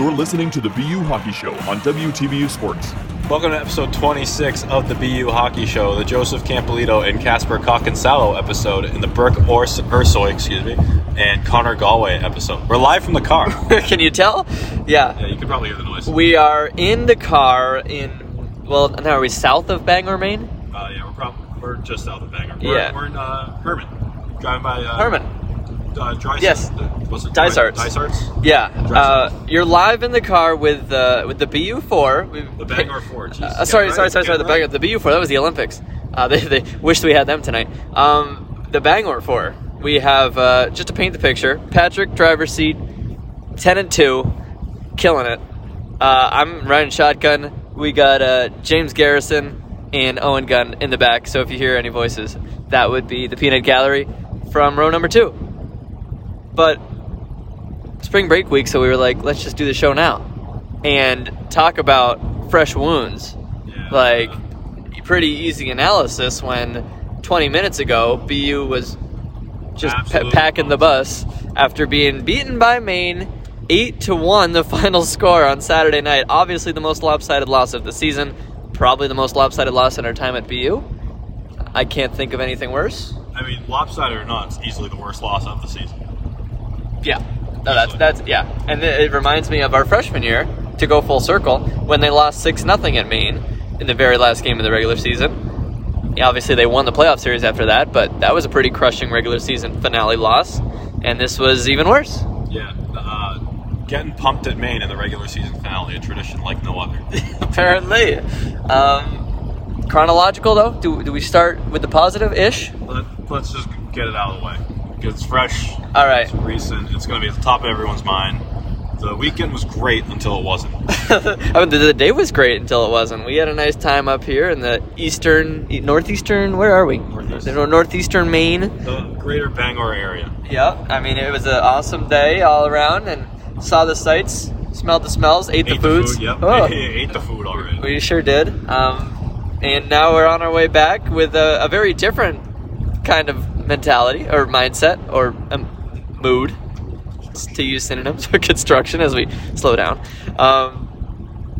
You're listening to the BU Hockey Show on WTBU Sports. Welcome to episode 26 of the BU Hockey Show, the Joseph Campolito and Casper Coccinsalo episode, and the Burke Ursoy, and Connor Galway episode. We're live from the car. Can you tell? Yeah, you can probably hear the noise. We are in the car in, well, now are we south of Bangor, Maine? Yeah, we're just south of Bangor. We're in Herman, driving by Herman. Dysarts. Yeah. You're live in the car with the BU4. The Bangor 4. The BU4. That was the Olympics. They wished we had them tonight. The Bangor 4. We have, just to paint the picture, Patrick, driver's seat, 10-2, killing it. I'm riding shotgun. We got James Garrison and Owen Gunn in the back. So if you hear any voices, that would be the Peanut Gallery from row number 2. But spring break week, so we were like, let's just do the show now and talk about fresh wounds. Yeah, pretty easy analysis when 20 minutes ago, BU was just packing the bus after being beaten by Maine 8-1, the final score on Saturday night. Obviously the most lopsided loss of the season, probably the most lopsided loss in our time at BU. I can't think of anything worse. I mean, lopsided or not, it's easily the worst loss of the season. Yeah, no, that's yeah, and it reminds me of our freshman year, to go full circle, when they lost 6-0 at Maine in the very last game of the regular season. Yeah, obviously, they won the playoff series after that, but that was a pretty crushing regular season finale loss, and this was even worse. Yeah, getting pumped at Maine in the regular season finale, a tradition like no other. Apparently. Chronological, though? Do we start with the positive-ish? Let's just get it out of the way. It's fresh. All right. It's recent. It's going to be at the top of everyone's mind. The weekend was great until it wasn't. I mean, the day was great until it wasn't. We had a nice time up here in the northeastern. Where are we? Northeastern Maine. The greater Bangor area. Yeah. I mean, it was an awesome day all around, and saw the sights, smelled the smells, ate the foods. Food, yep. Oh. Ate the food already. We sure did. And now we're on our way back with a very different kind of mentality or mindset or mood, to use synonyms for construction as we slow down.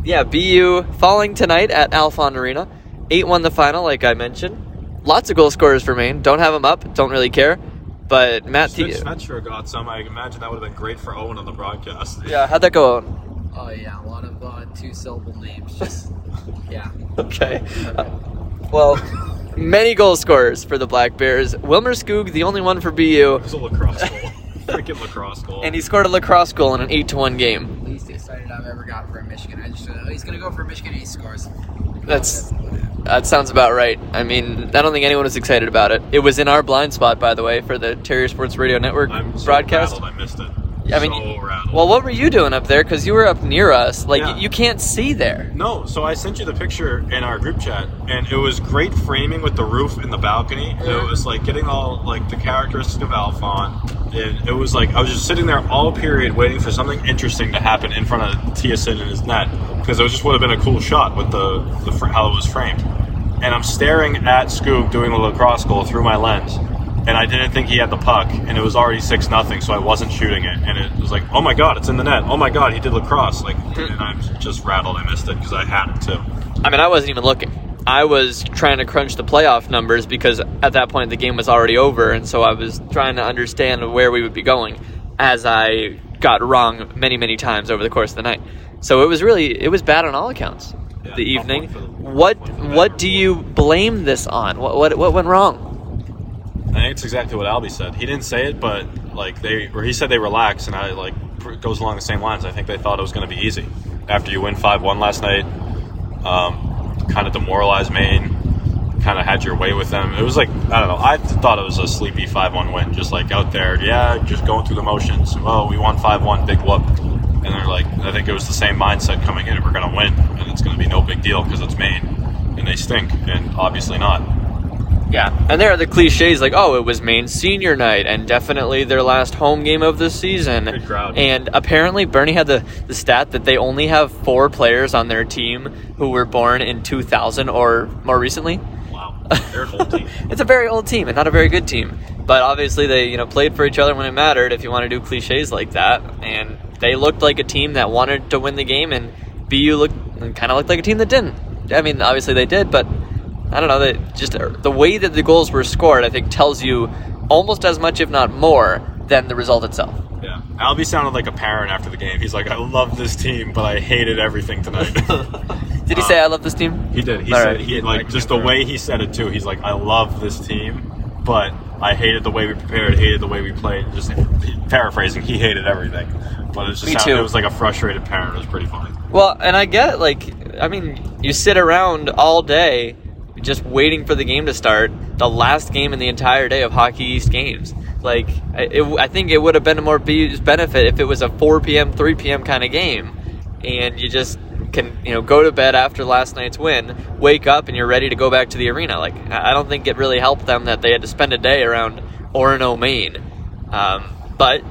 BU falling tonight at Alphand Arena, 8-1 the final, like I mentioned. Lots of goal scorers for Maine. Don't have them up. Don't really care. But Matt Fetcher got some. I imagine that would have been great for Owen on the broadcast. Yeah, how'd that go, Owen? Oh yeah, a lot of two-syllable names. Just yeah. Okay. Well. Many goal scorers for the Black Bears. Wilmer Skoog, the only one for BU. It was a lacrosse goal. Freaking lacrosse goal. And he scored a lacrosse goal in an 8-1 game. Least excited I've ever got for Michigan. I just he's going to go for Michigan and he scores. That sounds about right. I mean, I don't think anyone was excited about it. It was in our blind spot, by the way, for the Terrier Sports Radio Network broadcast. I missed it. I mean, well, what were you doing up there? Because you were up near us. You can't see there. No, so I sent you the picture in our group chat, and it was great framing with the roof and the balcony. Yeah. It was, getting all, the characteristics of Alphand. And it was, I was just sitting there all period waiting for something interesting to happen in front of TSN and his net, because it just would have been a cool shot with the how it was framed. And I'm staring at Skoog doing a lacrosse goal through my lens. And I didn't think he had the puck, and it was already 6-0, so I wasn't shooting it. And it was like, oh my god, it's in the net. Oh my god, he did lacrosse. And I'm just rattled I missed it because I had it too. I mean, I wasn't even looking. I was trying to crunch the playoff numbers because at that point the game was already over, and so I was trying to understand where we would be going as I got wrong many, many times over the course of the night. So it was bad on all accounts, yeah, the evening. What do you blame this on? What went wrong? I think it's exactly what Albie said. He didn't say it, but he said they relax, and I goes along the same lines. I think they thought it was going to be easy. After you win 5-1 last night, kind of demoralized Maine, kind of had your way with them. It was I don't know. I thought it was a sleepy 5-1 win, just out there, just going through the motions. Oh, we won 5-1, big whoop. And they're I think it was the same mindset coming in. We're going to win, and it's going to be no big deal because it's Maine, and they stink, and obviously not. Yeah, and there are the cliches it was Maine senior night and definitely their last home game of the season. Good crowd. And apparently Bernie had the stat that they only have 4 players on their team who were born in 2000 or more recently. Wow, they're an old team. It's a very old team and not a very good team. But obviously they played for each other when it mattered if you want to do cliches like that. And they looked like a team that wanted to win the game, and BU kind of looked like a team that didn't. I mean, obviously they did, but I don't know. Just the way that the goals were scored, I think, tells you almost as much, if not more, than the result itself. Yeah, Albie sounded like a parent after the game. He's like, I love this team, but I hated everything tonight. Did he say, I love this team? He did. He said, just the way he said it, too. He's like, I love this team, but I hated the way we prepared, hated the way we played. Just paraphrasing, he hated everything. But it was like a frustrated parent. It was pretty funny. Well, and I get, you sit around all day just waiting for the game to start, the last game in the entire day of Hockey East games. I think it would have been a more benefit if it was a 4 p.m., 3 p.m. kind of game, and you just can go to bed after last night's win, wake up, and you're ready to go back to the arena. I don't think it really helped them that they had to spend a day around Orono, Maine. But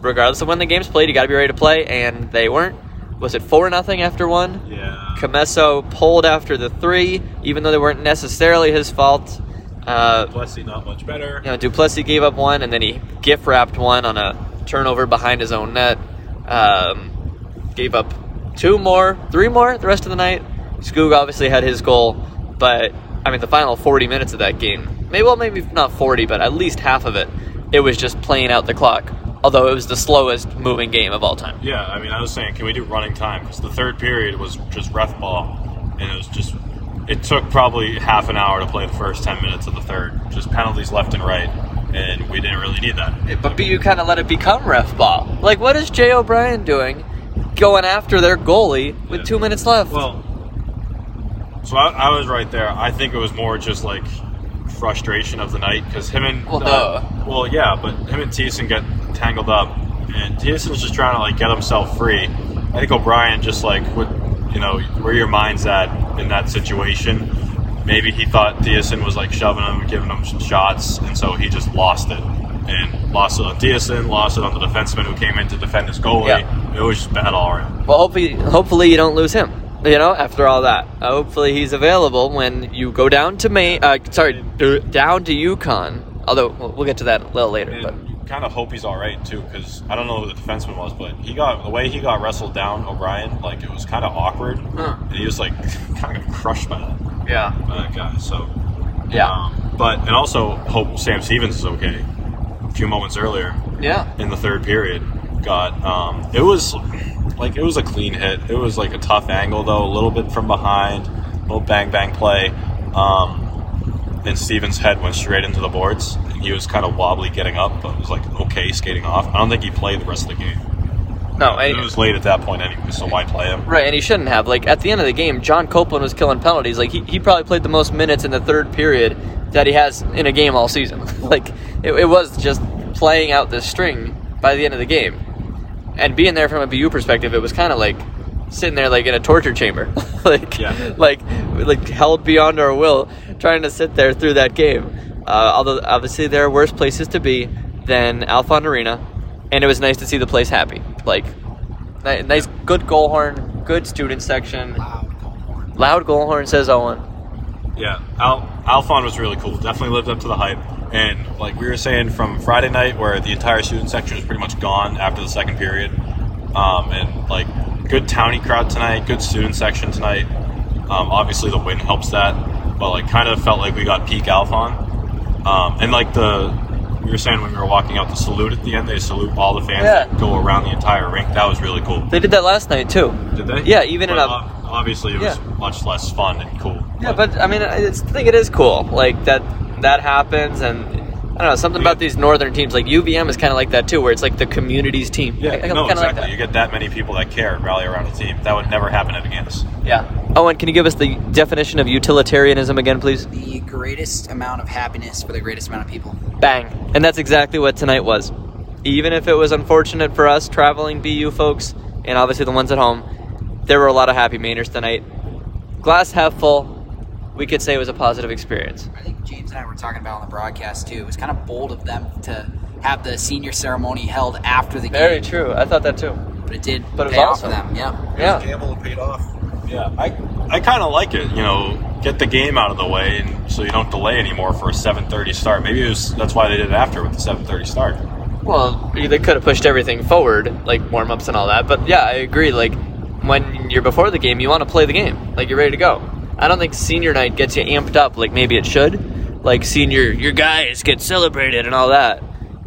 regardless of when the game's played, you got to be ready to play, and they weren't. Was it 4-0 after one? Yeah. Comesso pulled after the 3, even though they weren't necessarily his fault. Duplessis not much better. Duplessis gave up one, and then he gift-wrapped one on a turnover behind his own net. Gave up 3 more the rest of the night. Skoog obviously had his goal, but, the final 40 minutes of that game, maybe not 40, but at least half of it was just playing out the clock. Although it was the slowest moving game of all time. Yeah, I was saying, can we do running time? Because the third period was just ref ball, and it took probably half an hour to play the first 10 minutes of the third. Just penalties left and right, and we didn't really need that. But BU kind of let it become ref ball. What is Jay O'Brien doing, going after their goalie with 2 minutes left? Well, so I was right there. I think it was more just frustration of the night, because him and him and Thiessen get tangled up, and Thiessen was just trying to get himself free. I think O'Brien just where your mind's at in that situation. Maybe he thought Thiessen was shoving him, giving him some shots, and so he just lost it, and lost it on Thiessen, lost it on the defenseman who came in to defend his goalie. Yeah. It was just bad all around. Well, hopefully you don't lose him. After all that, hopefully he's available when you go down to down to UConn. Although we'll get to that a little later. But you kind of hope he's all right too, because I don't know who the defenseman was, but the way he got wrestled down, O'Brien, it was kind of awkward, and he was kind of crushed by that. Yeah, by that guy. So yeah, and also hope Sam Stevens is okay. A few moments earlier, in the third period, got it was. It was a clean hit. It was, a tough angle, though, a little bit from behind, a little bang-bang play. And Stevens' head went straight into the boards, and he was kind of wobbly getting up, but was, okay skating off. I don't think he played the rest of the game. No, it was late at that point anyway, so why play him? Right, and he shouldn't have. At the end of the game, John Copeland was killing penalties. He probably played the most minutes in the third period that he has in a game all season. It was just playing out this string by the end of the game. And being there from a BU perspective, it was kind of sitting there in a torture chamber, held beyond our will, trying to sit there through that game. Although obviously there are worse places to be than Alphon Arena, and it was nice to see the place happy. Nice, good goal horn, good student section. Loud goal horn, says Owen. Yeah, Alphon was really cool. Definitely lived up to the hype. And we were saying from Friday night, where the entire student section was pretty much gone after the second period, and good townie crowd tonight, good student section tonight. Obviously the win helps that, but kind of felt like we got peak Alphon. And we were saying when we were walking out, the salute at the end, they salute all the fans that go around the entire rink. That was really cool. They did that last night too. Did they? Yeah, even in a. Obviously, it was much less fun and cool. Yeah, but I think it is cool. That happens, and I don't know, something about these northern teams, UVM is kind of like that too, where it's the community's team. Yeah, exactly. Like that. You get that many people that care and rally around a team. That would never happen at a campus. Yeah. Owen, can you give us the definition of utilitarianism again, please? The greatest amount of happiness for the greatest amount of people. Bang. And that's exactly what tonight was. Even if it was unfortunate for us traveling BU folks, and obviously the ones at home, there were a lot of happy Mainers tonight. Glass half full. We could say it was a positive experience. I think James and I were talking about on the broadcast too. It was kind of bold of them to have the senior ceremony held after the game. Very true. I thought that too. But it did pay off for them. Yeah. Yeah. Gamble paid off. Yeah. I kind of like it. Get the game out of the way, and so you don't delay anymore for a 7:30 start. Maybe that's why they did it after with the 7:30 start. Well, they could have pushed everything forward, like warm-ups and all that. But yeah, I agree. Like, when you're before the game, you want to play the game. Like, you're ready to go. I don't think senior night gets you amped up like maybe it should. Like, senior, your guys get celebrated and all that.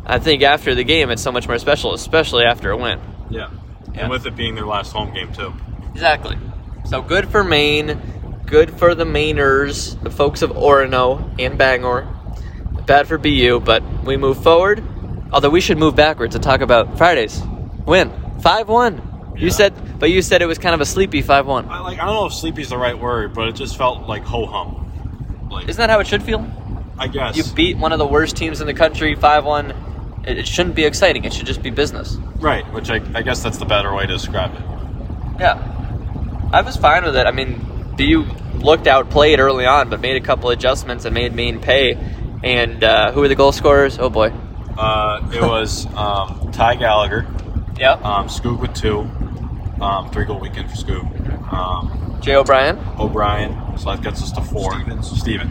I think after the game, it's so much more special, especially after a win. Yeah. And with it being their last home game, too. Exactly. So good for Maine. Good for the Mainers, the folks of Orono and Bangor. Bad for BU, but we move forward. Although we should move backwards and talk about Friday's win. 5-1. Yeah. You said it was kind of a sleepy 5-1. I don't know if sleepy is the right word, but it just felt like ho-hum. Like, isn't that how it should feel? I guess. You beat one of the worst teams in the country, 5-1. It shouldn't be exciting. It should just be business. Right, which I guess that's the better way to describe it. Yeah. I was fine with it. I mean, BU looked outplayed early on, but made a couple adjustments and made Maine pay. And who were the goal scorers? Oh, boy. It was Ty Gallagher. Yeah. Scoog with two. Three-goal weekend for Scoog. Jay O'Brien. So that gets us to four.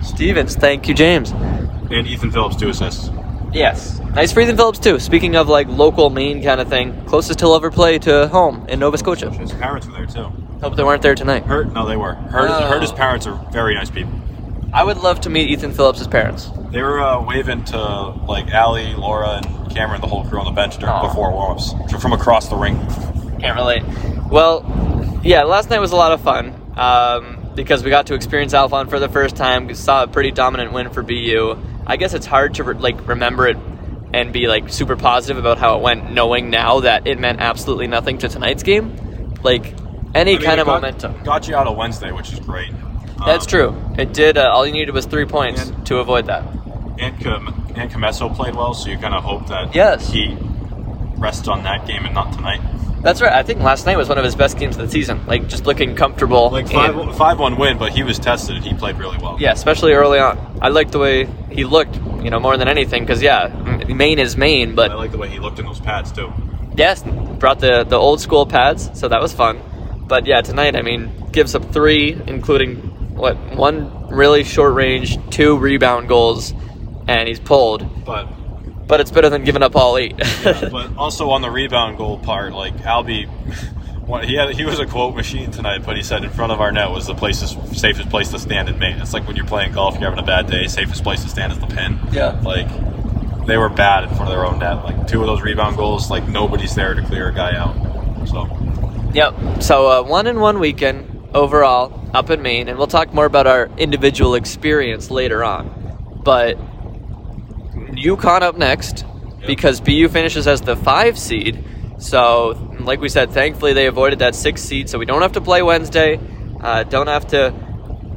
Stevens. Thank you, James. And Ethan Phillips, 2 assists. Yes. Nice for Ethan Phillips, too. Speaking of, like, local Maine kind of thing, closest he'll ever play to home in Nova Scotia. His parents were there, too. Hope they weren't there tonight. No, they were. His parents are very nice people. I would love to meet Ethan Phillips' parents. They were waving to, like, Allie, Laura, and Cameron, the whole crew on the bench before warm-ups from across the ring. Can't relate. Well, yeah, last night was a lot of fun because we got to experience Alphon for the first time. We saw a pretty dominant win for BU. I guess it's hard to, remember it and be, super positive about how it went, knowing now that it meant absolutely nothing to tonight's game. Momentum. Got you out of Wednesday, which is great. That's true. It did. All you needed was 3 points to avoid that. And Comesso played well, so you kind of hope that he rests on that game and not tonight. That's right. I think last night was one of his best games of the season. Just looking comfortable. 5-1 win, but he was tested and he played really well. Yeah, especially early on. I liked the way he looked, more than anything, because, Maine is Maine. But I like the way he looked in those pads, too. Yes, brought the old school pads, so that was fun. But yeah, tonight, gives up 3, including, one really short range, 2 rebound goals, and he's pulled. But it's better than giving up all 8. Yeah, but also on the rebound goal part, Albie, he was a quote machine tonight, but he said in front of our net was safest place to stand in Maine. It's like when you're playing golf, you're having a bad day, safest place to stand is the pin. Yeah. They were bad in front of their own net. 2 of those rebound goals, nobody's there to clear a guy out. So, yep. So 1-1 weekend overall up in Maine, and we'll talk more about our individual experience later on. But UConn up next because BU finishes as the 5 seed. So, like we said, thankfully they avoided that 6 seed, so we don't have to play Wednesday. Don't have to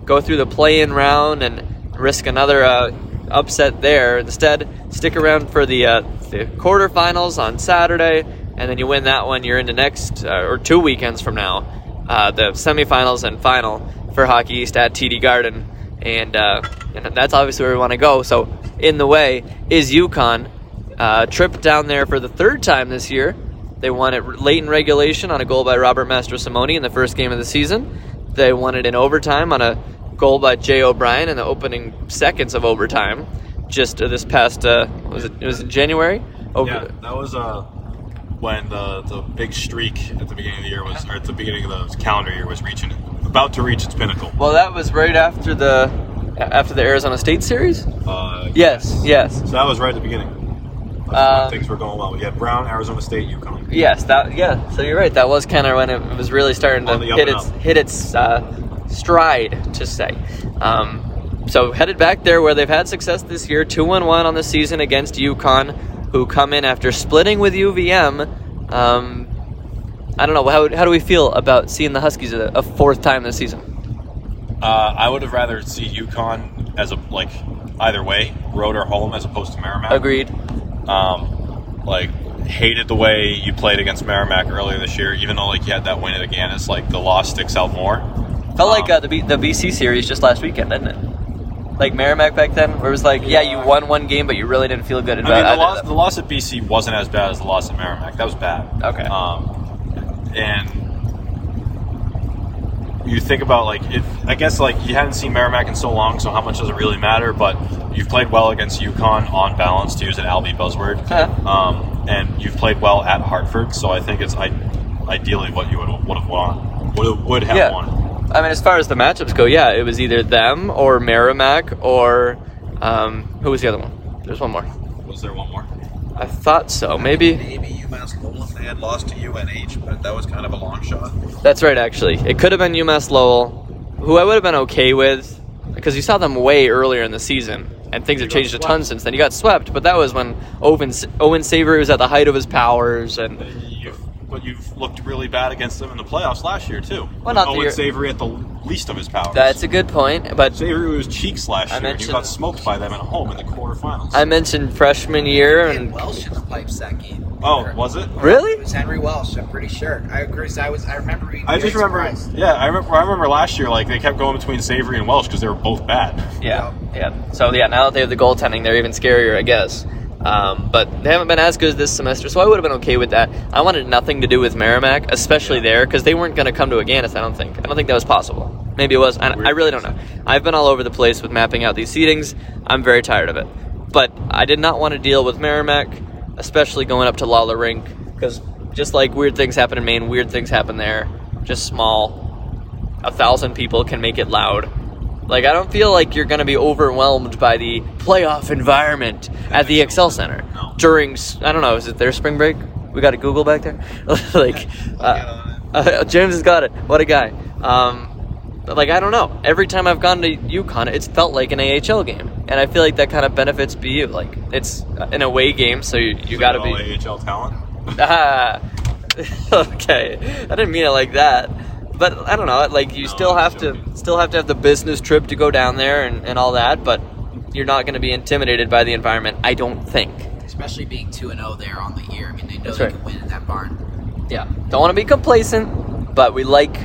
go through the play-in round and risk another. Upset there. Instead, stick around for the quarterfinals on Saturday, and then you win that one. You're into next, or 2 weekends from now, the semifinals and final for Hockey East at TD Garden, and that's obviously where we want to go. So in the way is UConn. Trip down there for the 3rd time this year. They won it late in regulation on a goal by Robert Mastrosimone in the first game of the season. They won it in overtime on a goal by Jay O'Brien in the opening seconds of overtime, just this past was it in January? That was when the big streak at the beginning of the year was, or at the beginning of the calendar year was about to reach its pinnacle. Well, that was right after the Arizona State series. Yes. So that was right at the beginning. When things were going well. We had Brown, Arizona State, UConn. Yes, so you're right. That was kind of when it was really starting to hit its stride, to say. So headed back there where they've had success this year, 2-1 on the season against UConn, who come in after splitting with UVM. I don't know, how do we feel about seeing the Huskies a 4th time this season? I would have rather see UConn as either way, road or home, as opposed to Merrimack. Agreed. Hated the way you played against Merrimack earlier this year, even though you had that win again. It's the loss sticks out more. Felt the BC series just last weekend, didn't it? Merrimack back then, where it was you won one game, but you really didn't feel good about it. The loss at BC wasn't as bad as the loss at Merrimack. That was bad. Okay. And you think about, you hadn't seen Merrimack in so long, so how much does it really matter? But you've played well against UConn on balance, to use an Albie buzzword. and you've played well at Hartford, so I think it's ideally what you would have won. I mean, as far as the matchups go, yeah, it was either them or Merrimack or who was the other one? There's one more. Was there one more? I thought so. Maybe UMass Lowell if they had lost to UNH, but that was kind of a long shot. That's right, actually. It could have been UMass Lowell, who I would have been okay with, because you saw them way earlier in the season, and things have changed a ton since then. You got swept, but that was when Owen Savory was at the height of his powers. But you've looked really bad against them in the playoffs last year, too. Well, not Owen Savory at the least of his powers. That's a good point. But Savory was cheeks last year, and you got smoked by them at home in the quarterfinals. I mentioned freshman year. And Welsh in the pipes that game. Oh, was it? Really? It was Henry Welsh, I'm pretty sure. I remember last year, like, they kept going between Savory and Welsh because they were both bad. Yeah. So, yeah, now that they have the goaltending, they're even scarier, I guess. But they haven't been as good this semester, so I would have been okay with that. I wanted nothing to do with Merrimack, especially there, because they weren't going to come to Aganis, I don't think. I don't think that was possible. Maybe it was. I really don't know. I've been all over the place with mapping out these seedings. I'm very tired of it. But I did not want to deal with Merrimack, especially going up to Lawler Rink, because just like weird things happen in Maine, weird things happen there. Just small. 1,000 people can make it loud. Like, I don't feel like you're going to be overwhelmed by the playoff environment at the Excel Center during, I don't know, is it their spring break? We got a Google back there? James has got it. What a guy. I don't know. Every time I've gone to UConn, it's felt like an AHL game. And I feel like that kind of benefits BU. Like, it's an away game, so you got to be. AHL talent? Okay. I didn't mean it like that. But I don't know, like you still have to have the business trip to go down there and all that, but you're not going to be intimidated by the environment, I don't think. Especially being 2-0 there on the year. I mean, they know can win in that barn. Yeah. Don't want to be complacent, but we like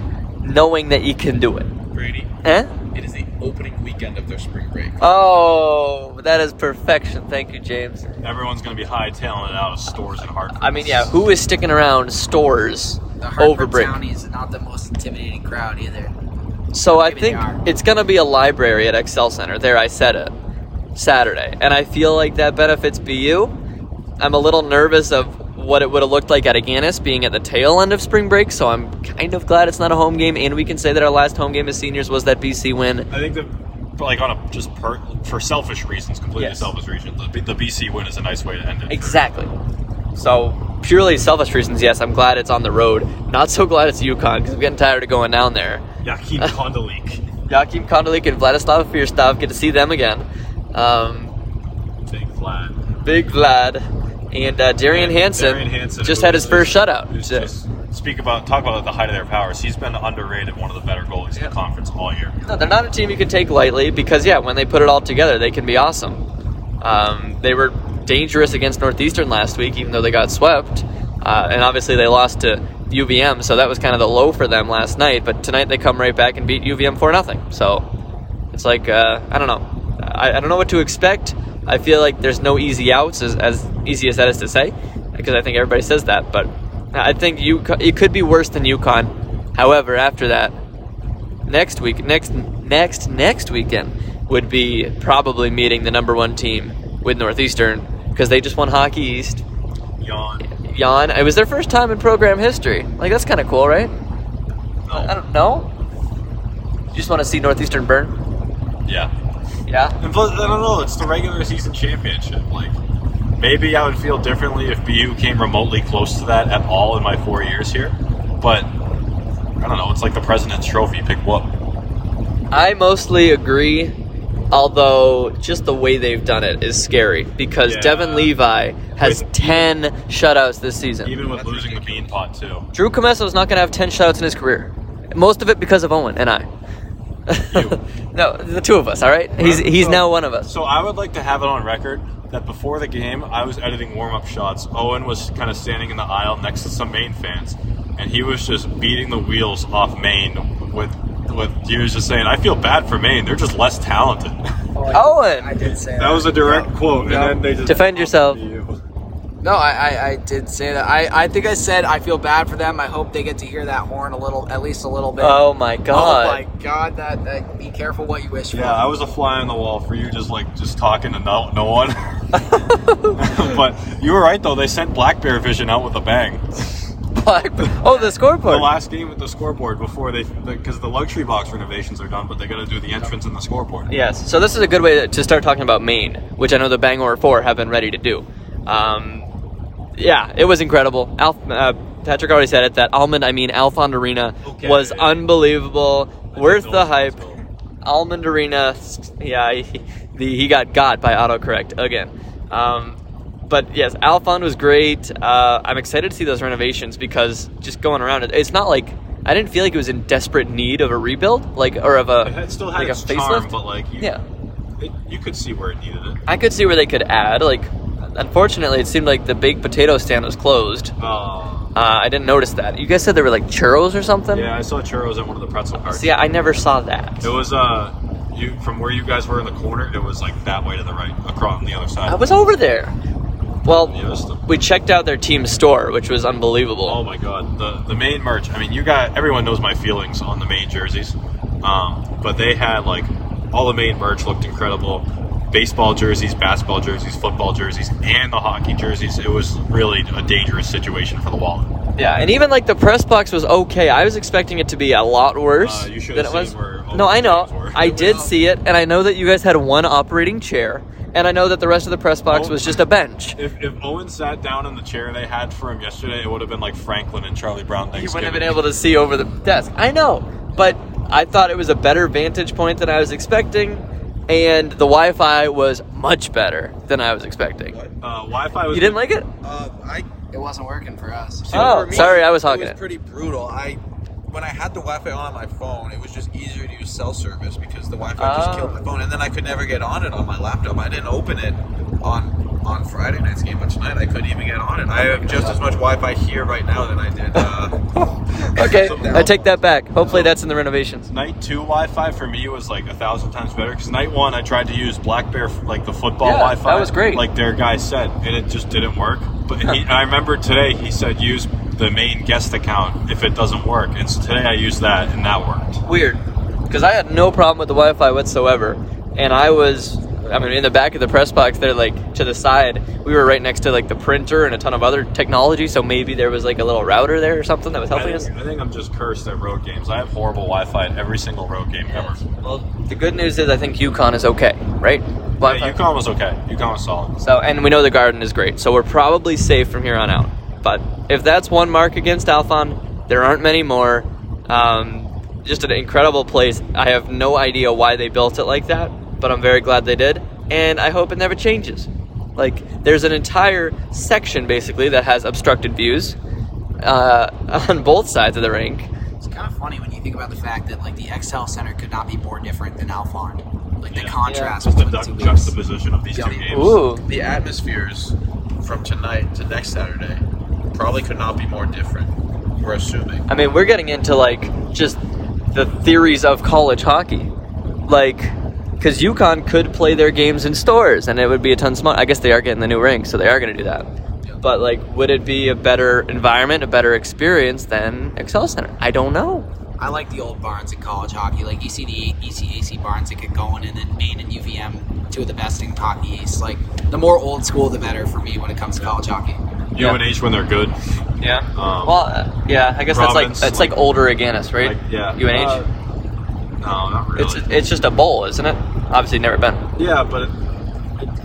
knowing that you can do it. Brady. It is the opening weekend of their spring break. Oh, that is perfection. Thank you, James. Everyone's going to be hightailing it out of stores in Hartford. I mean, yeah, who is sticking around stores? The Hartford Townies are not the most intimidating crowd either. So I think it's going to be a library at Excel Center. There, I said it. Saturday. And I feel like that benefits BU. I'm a little nervous of what it would have looked like at Aganis being at the tail end of spring break. So I'm kind of glad it's not a home game. And we can say that our last home game as seniors was that BC win. I think for selfish reasons, selfish reasons, the BC win is a nice way to end it. Exactly. So purely selfish reasons, yes, I'm glad it's on the road. Not so glad it's UConn, because I'm getting tired of going down there. Yakim Kondolik and Vladislav Firstov, get to see them again. Big Vlad. And Darian Hansen just had his first shutout. Talk about the height of their powers. He's been underrated, one of the better goalies in the conference all year. No, they're not a team you can take lightly, because, when they put it all together, they can be awesome. They were dangerous against Northeastern last week, even though they got swept, and obviously they lost to UVM, so that was kind of the low for them last night, but tonight they come right back and beat UVM 4-0. So it's like, I don't know. I don't know what to expect. I feel like there's no easy outs, as easy as that is to say, because I think everybody says that, but I think it could be worse than UConn. However, after that, next weekend would be probably meeting the number one team with Northeastern, because they just won Hockey East. Yawn. It was their first time in program history. Like, that's kind of cool, right? No. I don't know. You just want to see Northeastern burn? Yeah. Yeah? And plus, I don't know. It's the regular season championship. Like, maybe I would feel differently if BU came remotely close to that at all in my 4 years here. But, I don't know. It's like the President's Trophy. Pick what? I mostly agree. Although, just the way they've done it is scary, because Devin Levi has 10 shutouts this season. Even with losing the Bean Pot, too. Drew Comesso is not going to have 10 shutouts in his career. Most of it because of Owen and I. No, the two of us, all right? He's now one of us. So I would like to have it on record that before the game, I was editing warm-up shots. Owen was kind of standing in the aisle next to some Maine fans, and he was just beating the wheels off Maine with he was just saying, I feel bad for Maine. They're just less talented. Owen! I did say that. That was a direct quote. No. And then they just defend yourself. No, I did say that. I think I said I feel bad for them. I hope they get to hear that horn at least a little bit. Oh, my God. That be careful what you wish for. Yeah, I was a fly on the wall for you just talking to no one. But you were right, though. They sent Black Bear Vision out with a bang. The scoreboard. The last game with the scoreboard before they, because the luxury box renovations are done, but they got to do the entrance and the scoreboard. Yes. So this is a good way to start talking about Maine, which I know the Bangor 4 have been ready to do. Yeah, it was incredible. Patrick already said it. That Almond Arena was unbelievable. Worth the hype. Almond Arena. Yeah, he got by autocorrect again. But yes, Alphon was great. I'm excited to see those renovations because just going around it, it's not like I didn't feel like it was in desperate need of a rebuild, It still had like its charm, but you could see where it needed it. I could see where they could add. Unfortunately, it seemed like the baked potato stand was closed. Oh. I didn't notice that. You guys said there were churros or something. Yeah, I saw churros at one of the pretzel carts. See, I never saw that. It was from where you guys were in the corner. It was that way to the right, across on the other side. I was over there. Well, we checked out their team store, which was unbelievable. Oh, my God. The Maine merch. I mean, everyone knows my feelings on the Maine jerseys. But they had, all the Maine merch looked incredible. Baseball jerseys, basketball jerseys, football jerseys, and the hockey jerseys. It was really a dangerous situation for the wallet. Yeah, and even, the press box was okay. I was expecting it to be a lot worse you should than have it was. No, I know. I did see it, and I know that you guys had one operating chair. And I know that the rest of the press box was just a bench. If Owen sat down in the chair they had for him yesterday, it would have been like Franklin and Charlie Brown Thanksgiving. He wouldn't have been able to see over the desk. I know, but I thought it was a better vantage point than I was expecting, and the Wi-Fi was much better than I was expecting. Wi-Fi was... You didn't like it? It wasn't working for us. Sorry, I was hogging it. It was pretty brutal. When I had the Wi-Fi on my phone, it was just easier to use cell service because the Wi-Fi just killed my phone. And then I could never get on it on my laptop. I didn't open it on Friday night's game, but tonight I couldn't even get on it. I have just as much Wi-Fi here right now than I did. Okay, I take that back. Hopefully that's in the renovations. Night 2 Wi-Fi for me was 1,000 times better because night 1 I tried to use Black Bear, the football Wi-Fi. That was great. Like their guy said, and it just didn't work. But I remember today he said use the main guest account if it doesn't work, and so today I used that and that worked. Weird, because I had no problem with the Wi-Fi whatsoever, and I mean in the back of the press box there, to the side, we were right next to the printer and a ton of other technology, so maybe there was a little router there or something that was helping us. I think I'm just cursed at road games. I have horrible Wi-Fi at every single road game ever. Well, the good news is I think UConn is okay, right? Yeah, UConn was okay. UConn was solid. So, and we know the Garden is great, so we're probably safe from here on out. But if that's one mark against Alphon, there aren't many more. Just an incredible place. I have no idea why they built it like that, but I'm very glad they did. And I hope it never changes. There's an entire section, basically, that has obstructed views on both sides of the rink. It's kind of funny when you think about the fact that, the XL Center could not be more different than Alphon. The contrast between the two juxtaposition of these two games. Ooh. The atmospheres from tonight to next Saturday probably could not be more different, we're assuming. I mean, we're getting into just the theories of college hockey, because UConn could play their games in stores and it would be a ton smaller. I guess they are getting the new rink, so they are going to do that. Yeah. But would it be a better environment, a better experience than Excel Center? I don't know. I like the old barns in college hockey. You see the ECAC barns that get going, and then Maine and UVM, two of the best in Hockey East. The more old school, the better for me when it comes to college hockey. UNH when they're good. Yeah. I guess Providence, that's it's older Aganis, right? UNH. No, not really. It's just a bowl, isn't it? Obviously, never been. Yeah, but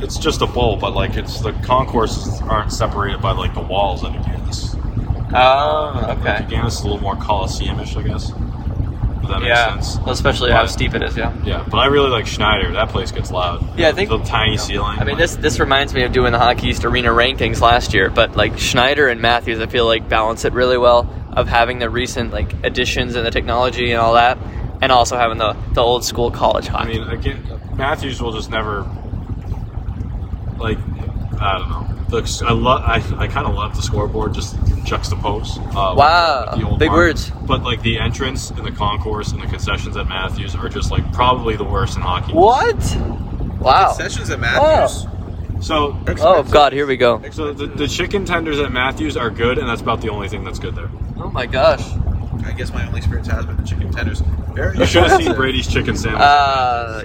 it's just a bowl. But it's the concourses aren't separated by the walls at Aganis. Oh, okay. Aganis is a little more Coliseum-ish, I guess. If that makes sense. Well, especially how steep it is, yeah. Yeah, but I really like Schneider. That place gets loud. Yeah, I think... The tiny ceiling. I mean, this reminds me of doing the Hockey East Arena rankings last year, but, Schneider and Matthews, I feel balance it really well of having the recent, additions and the technology and all that, and also having the old-school college hockey. I mean, again, Matthews will just never, I don't know. I kind of love the scoreboard, just juxtapose. Big words. But the entrance and the concourse and the concessions at Matthews are just probably the worst in hockey. What? Wow. Concessions at Matthews. Oh. God, here we go. So the chicken tenders at Matthews are good, and that's about the only thing that's good there. Oh my gosh. I guess my only experience has been the chicken tenders. You should have seen Brady's chicken sandwich.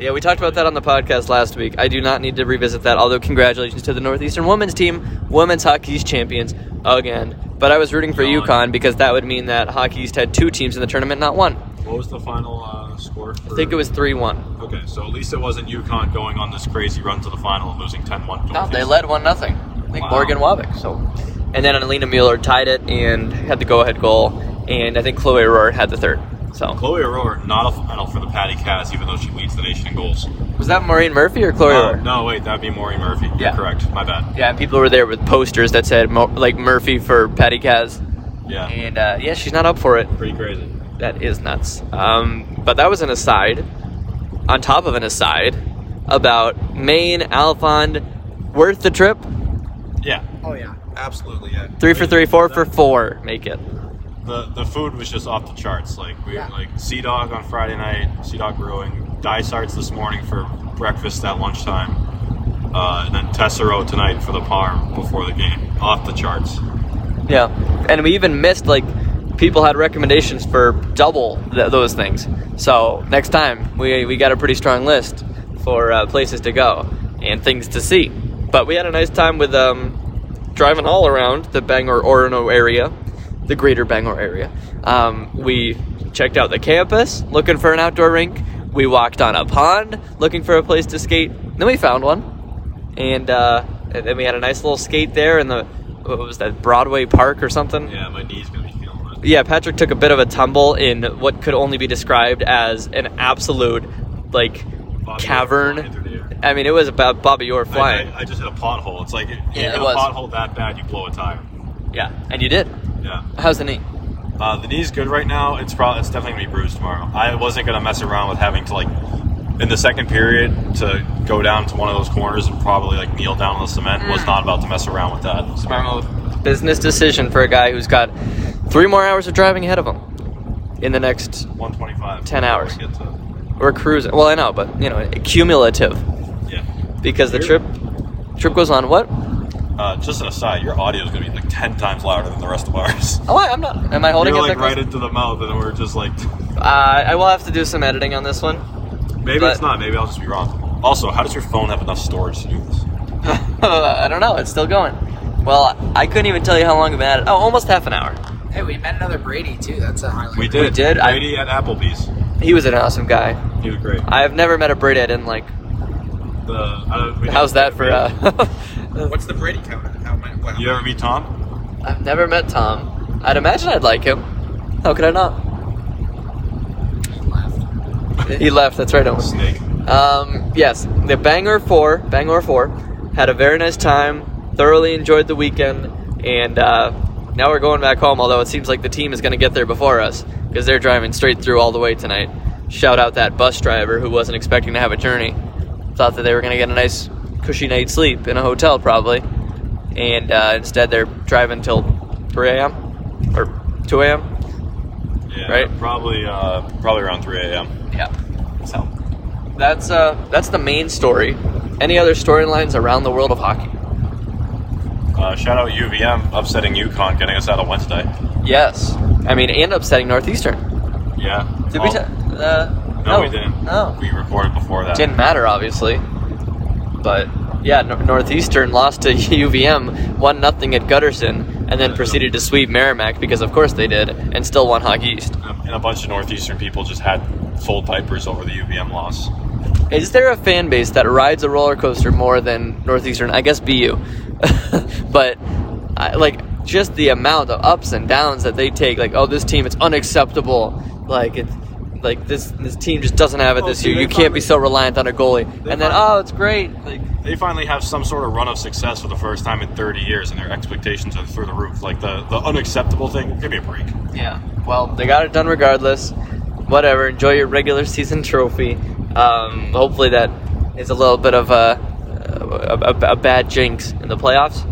Yeah, we talked about that on the podcast last week. I do not need to revisit that, although congratulations to the Northeastern women's team, women's hockey's champions again. But I was rooting for UConn because that would mean that Hockey East had two teams in the tournament, not one. What was the final score? I think it was 3-1. Okay, so at least it wasn't UConn going on this crazy run to the final and losing 10-1. No, they led 1-0. I think Morgan Wabek. And then Alina Mueller tied it and had the go-ahead goal. And I think Chloe Rohr had the third. So Chloe Rohr, not a final for the Patty Cats, even though she leads the nation in goals. Was that Maureen Murphy or Chloe Rohr? No, wait, that'd be Maureen Murphy. Yeah. You're correct. My bad. Yeah, people were there with posters that said, like, Murphy for Patty Cats. Yeah. And, yeah, she's not up for it. Pretty crazy. That is nuts. But that was an aside, on top of an aside, about Maine, Alphond, worth the trip? Yeah. Oh, yeah. Absolutely, yeah. 3 for 3, 4 for 4, make it. The food was just off the charts. Like we like Sea Dog on Friday night, Sea Dog Brewing, Dysart's this morning for breakfast at lunchtime, and then Tessero tonight for the parm before the game. Off the charts. Yeah, and we even missed like people had recommendations for double those things. So next time we got a pretty strong list for places to go and things to see. But we had a nice time with driving all around the Bangor-Orono area. The greater Bangor area. We checked out the campus, looking for an outdoor rink. We walked on a pond, looking for a place to skate. Then we found one, and then we had a nice little skate there in the what was that Broadway Park or something? Yeah, my knee's gonna be feeling it. Yeah, Patrick took a bit of a tumble in what could only be described as an absolute like Bobby cavern. I mean, it was about Bobby Orr flying. I just hit a pothole. It's like you hit a pothole that bad, you blow a tire. Yeah, and you did. Yeah. How's the knee? The knee's good right now. It's definitely gonna be bruised tomorrow. I wasn't gonna mess around with having to like in the second period to go down to one of those corners and probably like kneel down on the cement. Was not about to mess around with that. Smart move. Business decision for a guy who's got 3 more hours of driving ahead of him in the next 125 10 hours. We're cruising. Well, I know, but you know, cumulative. Yeah. Because the trip goes on what? Just an aside, your audio is going to be like 10 times louder than the rest of ours. Oh, I'm not. Am I holding it? You're like right into the mouth, and we're just like... I will have to do some editing on this one. Maybe it's not. Maybe I'll just be wrong. Also, how does your phone have enough storage to do this? I don't know. It's still going. Well, I couldn't even tell you how long we've been at it. Oh, almost half an hour. Hey, we met another Brady, too. That's a highlight. We did. Brady at Applebee's. He was an awesome guy. He was great. I've never met a Brady I didn't like. How's that for... What's the Brady count? You ever meet Tom? I've never met Tom. I'd imagine I'd like him. How could I not? He left. That's right. Snake. Yes, the Bangor 4, had a very nice time, thoroughly enjoyed the weekend, and now we're going back home, although it seems like the team is going to get there before us because they're driving straight through all the way tonight. Shout out that bus driver who wasn't expecting to have a journey. Thought that they were going to get a nice... cushy night's sleep in a hotel probably, and instead they're driving till 3 a.m. or 2 a.m. Yeah, right? Probably around 3 a.m. Yeah. So that's the main story. Any other storylines around the world of hockey? Shout out UVM upsetting UConn, getting us out on Wednesday. Yes, I mean and upsetting Northeastern. Yeah. Did we? No, we didn't. No, we recorded before that. Didn't matter, obviously. But, yeah, Northeastern lost to UVM 1-0 at Gutterson and then proceeded to sweep Merrimack because, of course, they did and still won Hockey East. And a bunch of Northeastern people just had full diapers over the UVM loss. Is there a fan base that rides a roller coaster more than Northeastern? I guess BU. But, like, just the amount of ups and downs that they take, like, oh, this team, it's unacceptable. Like, it's... like, this team just doesn't have it this year. You can't be so reliant on a goalie. And then, it's great. Like, they finally have some sort of run of success for the first time in 30 years, and their expectations are through the roof. Like, the unacceptable thing, give me a break. Yeah. Well, they got it done regardless. Whatever. Enjoy your regular season trophy. Hopefully that is a little bit of a bad jinx in the playoffs.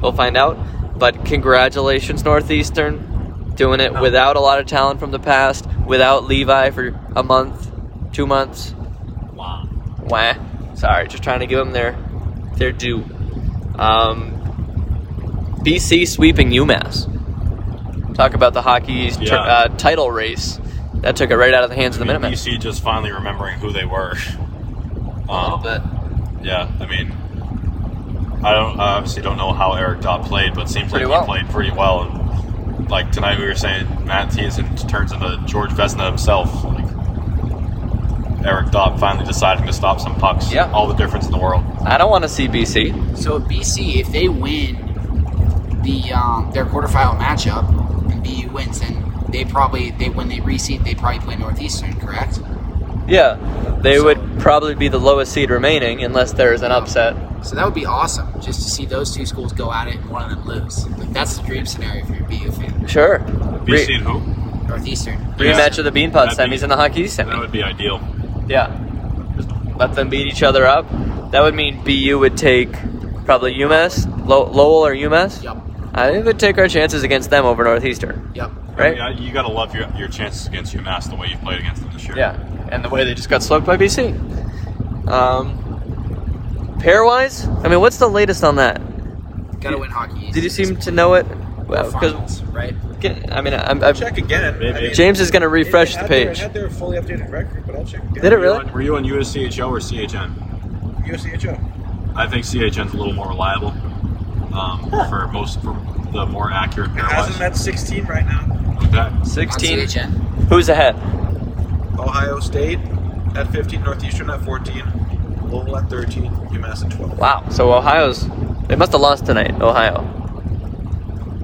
We'll find out. But congratulations, Northeastern. Doing it without a lot of talent from the past, without Levi for a month, 2 months. Wah. Sorry, just trying to give them their due. BC sweeping UMass. Talk about the hockey title race. That took it right out of the hands of the Minutemen. BC just finally remembering who they were. A little bit. Yeah, I mean, I obviously don't know how Eric Dodd played, but it seems like he played pretty well. And like tonight we were saying, Matt Thiessen turns into George Vezina himself. Like Eric Dodd finally deciding to stop some pucks. Yeah. All the difference in the world. I don't want to see BC. So BC, if they win their quarterfinal matchup and BU wins, then when they reseed, they probably play Northeastern, correct? Yeah, they would probably be the lowest seed remaining unless there's an upset. So that would be awesome, just to see those two schools go at it and one of them lose. Like, that's the dream scenario for your BU fan. Sure. BC and who? Northeastern. Rematch of the Beanpot semis and the Hockey East semi. That would be ideal. Yeah. Just let them beat each other up. That would mean BU would take probably UMass, Lowell or UMass. Yep. I think we'd take our chances against them over Northeastern. Yep. Right? I mean, you got to love your chances against UMass the way you played against them this year. Yeah, and the way they just got sloped by BC. Pair-wise, I mean, what's the latest on that? Got to win Hockey East. Did you seem to know it? Well, finals, right? I mean, I'll check again. Maybe. James is going to refresh the page. I had their fully updated record, but I'll check again. Did it really? Were you on USCHO or CHN? USCHO. I think CHN's a little more reliable. For the more accurate pairwise. Hasn't met 16 right now. Okay. 16. Who's ahead? Ohio State at 15, Northeastern at 14, Lowell at 13, UMass at 12. Wow. So they must have lost tonight, Ohio.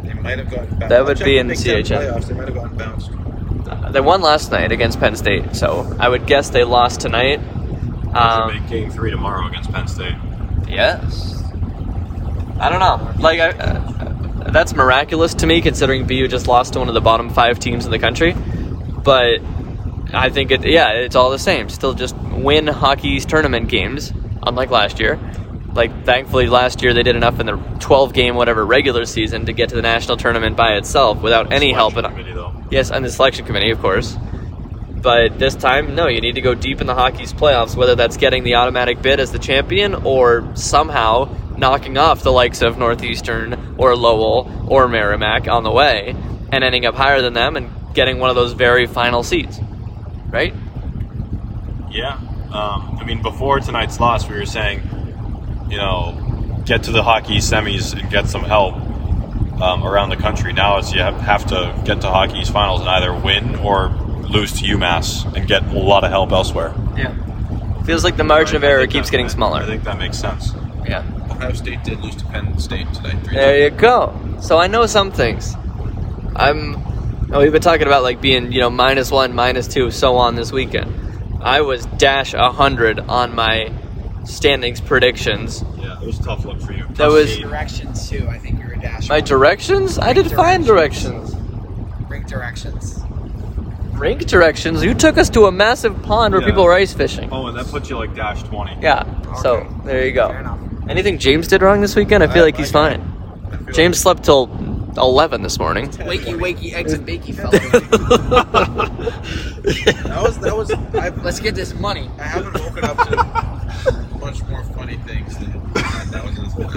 They might have gotten bounced. That would be in CHN. They might have gotten bounced. They won last night against Penn State, so I would guess they lost tonight. They should make game 3 tomorrow against Penn State. Yes. I don't know. Like, that's miraculous to me, considering BU just lost to one of the bottom 5 teams in the country. But I think it's all the same. Still, just win Hockey East tournament games, unlike last year. Like, thankfully, last year they did enough in the 12-game whatever regular season to get to the national tournament by itself without any help at all. Yes, and the selection committee, of course. But this time, no, you need to go deep in the Hockey's playoffs, whether that's getting the automatic bid as the champion or somehow knocking off the likes of Northeastern or Lowell or Merrimack on the way and ending up higher than them and getting one of those very final seeds, right? Yeah. I mean, before tonight's loss, we were saying, you know, get to the Hockey semis and get some help around the country. Now it's you have to get to Hockey's finals and either win or lose to UMass and get a lot of help elsewhere. Yeah. Feels like the margin of error keeps getting smaller. I think that makes sense. Yeah. Ohio State did lose to Penn State today. There you go. So I know some things. We've been talking about like being, you know, -1, -2, so on this weekend. I was -100 on my standings predictions. Yeah, it was a tough look for you. That was directions too. I think you were -1. My directions? I did find directions. Rink directions? You took us to a massive pond where people were ice fishing. Oh, and that puts you like -20. Yeah. Okay. So there you go. Fair enough. Anything James did wrong this weekend? I feel like he's fine. James slept till 11 this morning. Wakey, eggs and bakey fell. that was. Let's get this money. I haven't woken up to a bunch more funny things than that was.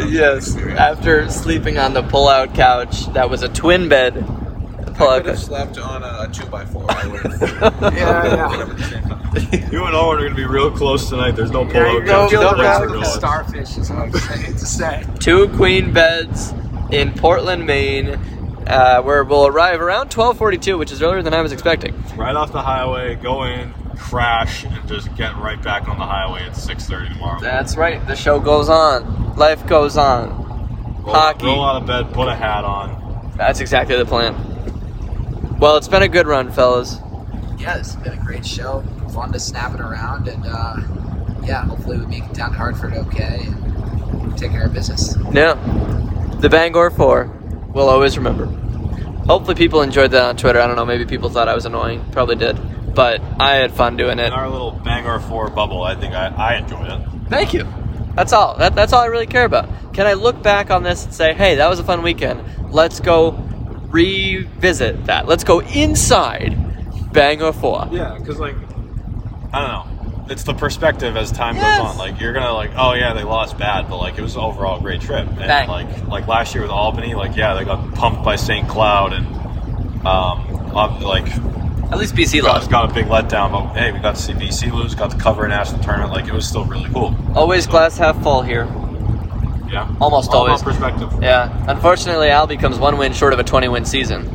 Yes, after sleeping on the pull-out couch, that was a twin bed. I could have slept on a 2x4. I would have. Yeah. You and Owen are going to be real close tonight. There's no pull-out couch. No starfish is what I'm saying to say. 2 queen beds in Portland, Maine, where we'll arrive around 12:42, which is earlier than I was expecting. Right off the highway, go in, crash, and just get right back on the highway at 6:30 tomorrow. That's right. The show goes on. Life goes on. Hockey. Roll out of bed, put a hat on. That's exactly the plan. Well, it's been a good run, fellas. Yeah, it's been a great show. Fun to snap it around, and hopefully we make it down to Hartford okay and take care of business. Yeah. The Bangor 4 we'll always remember. Hopefully people enjoyed that on Twitter. I don't know, maybe people thought I was annoying. Probably did. But I had fun doing it. In our little Bangor 4 bubble, I think I enjoyed it. Thank you. That's all. That's all I really care about. Can I look back on this and say, hey, that was a fun weekend. Let's go revisit that. Let's go inside Bangor 4. Yeah, because, like, I don't know. It's the perspective as time goes on. Like, you're going to, like, oh, yeah, they lost bad, but, like, it was an overall great trip. And, like last year with Albany, like, yeah, they got pumped by St. Cloud and At least BC lost. Got a big letdown, but hey, we got to see BC lose, got to cover a national tournament. Like, it was still really cool. Always so, glass half full here. Yeah. Almost always. Perspective. Yeah. Unfortunately, Albi comes one win short of a 20-win season.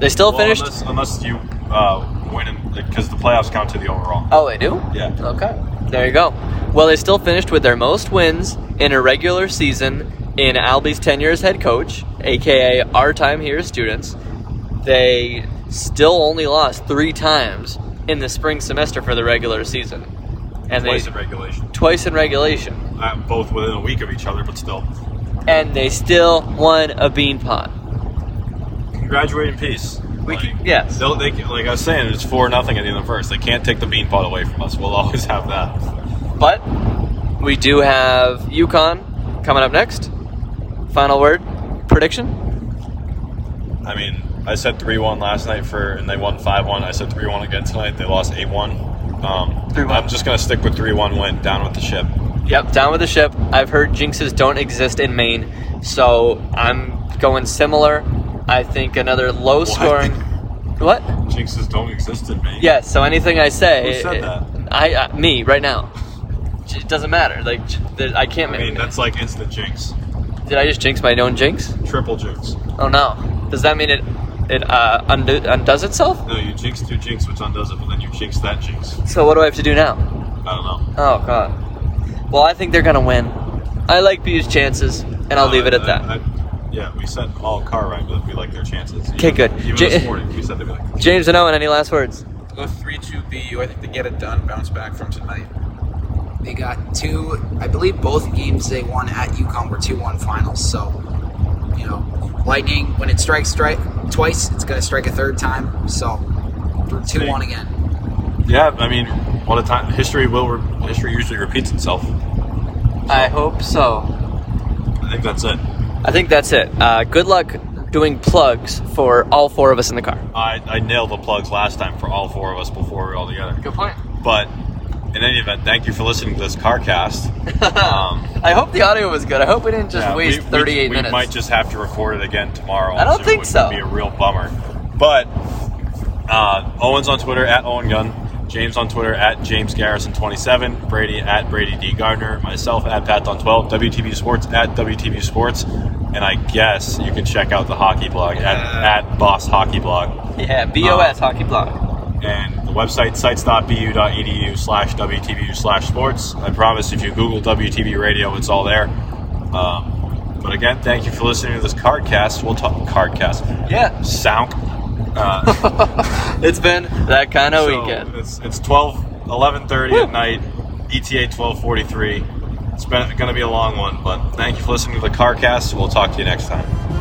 They still finished. Unless you win, because the playoffs count to the overall. Oh, they do? Yeah. Okay. There you go. Well, they still finished with their most wins in a regular season in Albi's tenure as head coach, a.k.a. our time here as students. They still only lost 3 times in the spring semester for the regular season. And twice in regulation. Twice in regulation. Both within a week of each other, but still. And they still won a bean pot. Congratulate in peace. Yes. Like I was saying, it's 4-0 at the end of the first. They can't take the bean pot away from us. We'll always have that. But we do have UConn coming up next. Final word, prediction? I mean, I said 3-1 last night and they won 5-1. I said 3-1 again tonight. They lost 8-1. I'm just going to stick with 3-1 win, down with the ship. Yep, down with the ship. I've heard jinxes don't exist in Maine, so I'm going similar. I think another low-scoring... What? Jinxes don't exist in Maine. Yes, yeah, so anything I say... Who said that? Me, right now. It doesn't matter. Like, I can't make it. I mean, that's like instant jinx. Did I just jinx my own jinx? Triple jinx. Oh, no. Does that mean it undoes itself? No, you jinxed your jinx, which undoes it, but then you jinxed that jinx. So what do I have to do now? I don't know. Oh, God. Well, I think they're going to win. I like BU's chances, and I'll leave it at that. We said all car ride, but we like their chances. Okay, good. Even this morning, we said they'd be like... James and Owen, any last words? Go 3-2 BU. I think they get it done, bounce back from tonight. They got 2, I believe both games they won at UConn were 2-1 finals, so... You know, lightning, when it strikes twice, it's going to strike a third time. So, 2-1 again. Yeah, I mean, what a time. History usually repeats itself. So, I hope so. I think that's it. Good luck doing plugs for all 4 of us in the car. I nailed the plugs last time for all 4 of us before we were all together. Good point. But... In any event, thank you for listening to this CarCast. I hope the audio was good. I hope we didn't just waste 38 minutes. We might just have to record it again tomorrow. I don't think so. It would be a real bummer. But Owen's on Twitter at Owen Gunn, James on Twitter at JamesGarrison27, Brady at Brady D. Gardner, myself at PatDon12, WTB Sports at WTB Sports, and I guess you can check out the hockey blog at Boss Hockey Blog. Yeah, BOS Hockey Blog. And the website, sites.bu.edu/WTBU/sports. I promise if you Google WTB Radio, it's all there. But again, thank you for listening to this CardCast. We'll talk CardCast. Yeah. Sound. It's been that kind of weekend. It's 11:30 at night, ETA 12:43. It's going to be a long one, but thank you for listening to the CardCast. We'll talk to you next time.